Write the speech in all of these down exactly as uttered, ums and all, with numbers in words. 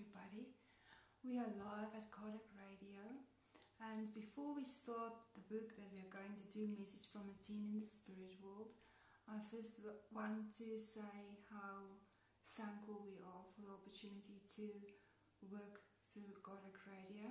everybody. We are live at Kardec Radio, and before we start the book that we are going to do, Message from a Teen in the Spirit World, I first want to say how thankful we are for the opportunity to work through Kardec Radio.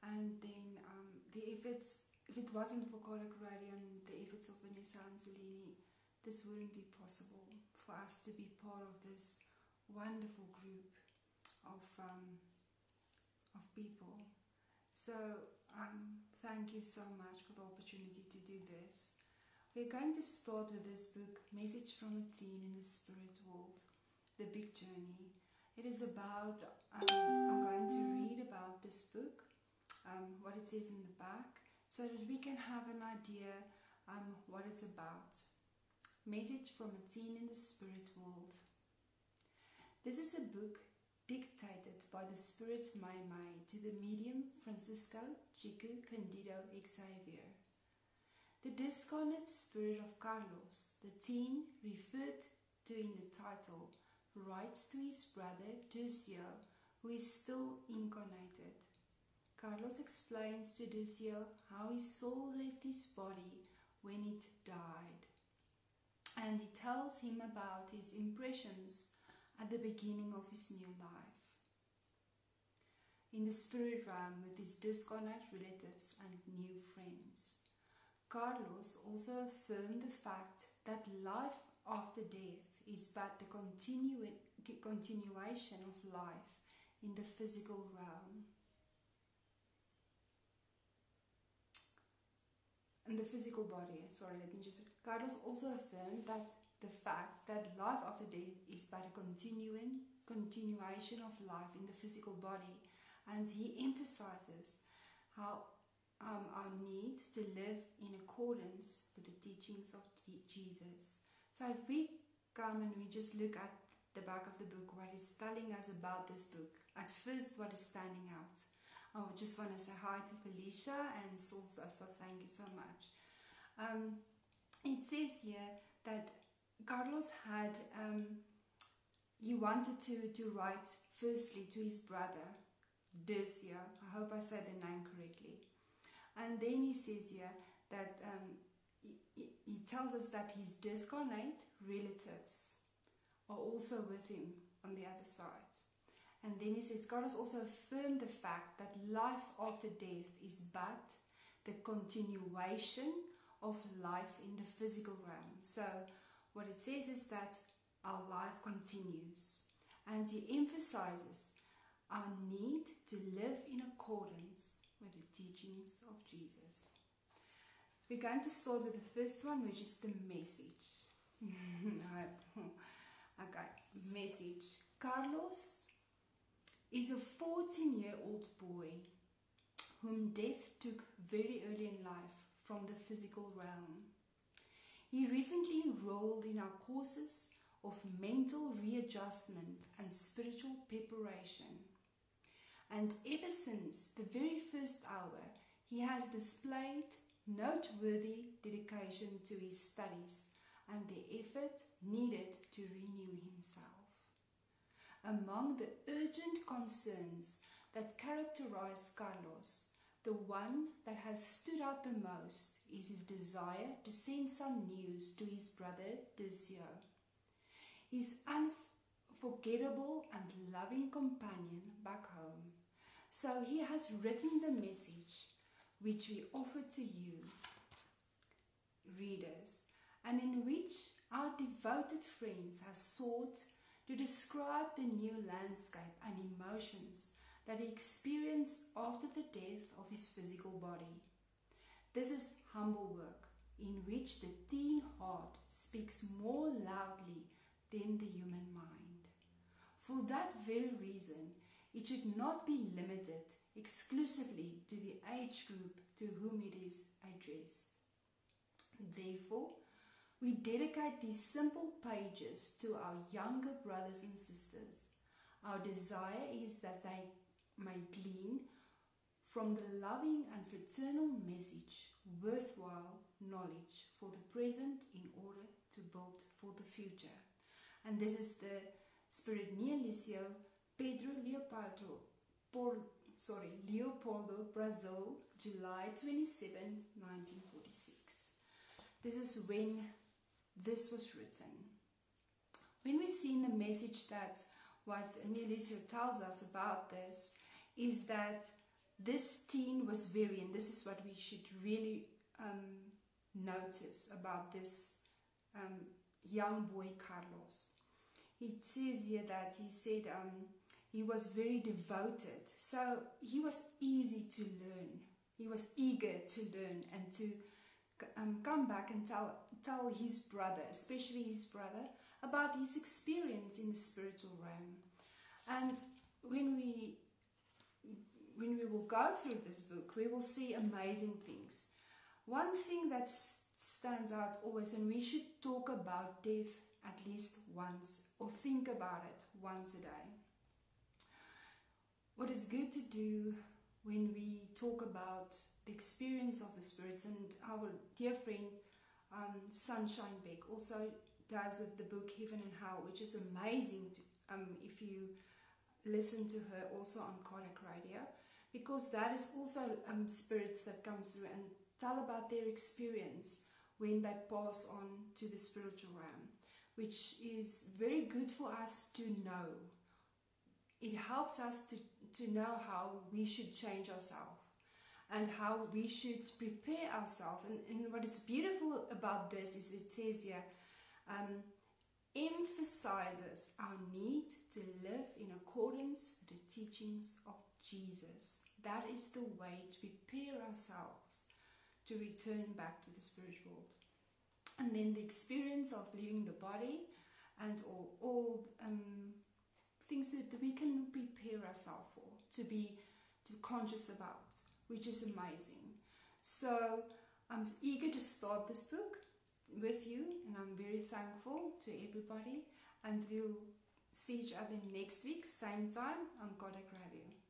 And then um, the efforts, if it wasn't for Kardec Radio and the efforts of Vanessa Anzolini, this wouldn't be possible for us to be part of this wonderful group of um, of people. So um, thank you so much for the opportunity to do this. We're going to start with this book, Message from a Teen in the Spirit World, The Big Journey. It is about, um, I'm going to read about this book, um, what it says in the back, so that we can have an idea um, what it's about. Message from a Teen in the Spirit World. This is a book dictated by the spirit Maimai to the medium Francisco Chico Candido Xavier. The discarnate spirit of Carlos, the teen referred to in the title, writes to his brother Ducio, who is still incarnated. Carlos explains to Ducio how his soul left his body when it died, and he tells him about his impressions at the beginning of his new life in the spirit realm with his discarnate relatives and new friends. Carlos also affirmed the fact that life after death is but the continu continuation of life in the physical realm. In the physical body, sorry, let me just... Carlos also affirmed that the fact that life after death is but a continuing continuation of life in the physical body, and he emphasizes how um, our need to live in accordance with the teachings of Jesus. So if we come and we just look at the back of the book, what is telling us about this book, at first what is standing out. I just want to say hi to Felicia and Salsa, so thank you so much. Um, it says here that Carlos had, um, he wanted to, to write firstly to his brother, Dersio. I hope I said the name correctly. And then he says here that um, he, he tells us that his discarnate relatives are also with him on the other side. And then he says, Carlos also affirmed the fact that life after death is but the continuation of life in the physical realm. So what it says is that our life continues, and he emphasizes our need to live in accordance with the teachings of Jesus. We're going to start with the first one, which is the message. Okay, message. Carlos is a fourteen-year-old boy whom death took very early in life from the physical realm. He recently enrolled in our courses of mental readjustment and spiritual preparation, and ever since the very first hour he has displayed noteworthy dedication to his studies and the effort needed to renew himself. Among the urgent concerns that characterize Carlos, the one that has stood out the most is his desire to send some news to his brother Dersio, his unforgettable and loving companion back home. So he has written the message which we offer to you, readers, and in which our devoted friends have sought to describe the new landscape and emotions that he experienced after the death of his physical body. This is humble work in which the teen heart speaks more loudly than the human mind. For that very reason, it should not be limited exclusively to the age group to whom it is addressed. Therefore, we dedicate these simple pages to our younger brothers and sisters. Our desire is that they may glean from the loving and fraternal message worthwhile knowledge for the present in order to build for the future. And this is the spirit Neio Lucio Pedro Leopoldo, Paul, sorry, Leopoldo, Brazil, July twenty-seventh, nineteen forty-six. This is when this was written. When we see in the message that what Neio Lucio tells us about this is that this teen was very, and this is what we should really um, notice about this um, young boy Carlos. It says here that he said um, he was very devoted, so he was easy to learn. He was eager to learn and to um, come back and tell, tell his brother, especially his brother, about his experience in the spiritual realm. And when we when we will go through this book, we will see amazing things. One thing that stands out always, and we should talk about death at least once or think about it once a day. What is good to do when we talk about the experience of the spirits, and our dear friend um, Sunshine Beck also does the book Heaven and Hell, which is amazing to, um, if you listen to her also on Kardec Radio, because that is also um, spirits that come through and tell about their experience when they pass on to the spiritual realm, which is very good for us to know. It helps us to, to know how we should change ourselves and how we should prepare ourselves. And, and what is beautiful about this is it says here, um, emphasizes our need to live in accordance with the teachings of Jesus. That is the way to prepare ourselves to return back to the spirit world. And then the experience of leaving the body and all, all um, things that we can prepare ourselves for, to be to conscious about, which is amazing. So I'm eager to start this book with you, and I'm very thankful to everybody, and we'll see each other next week, same time on Kardec Radio.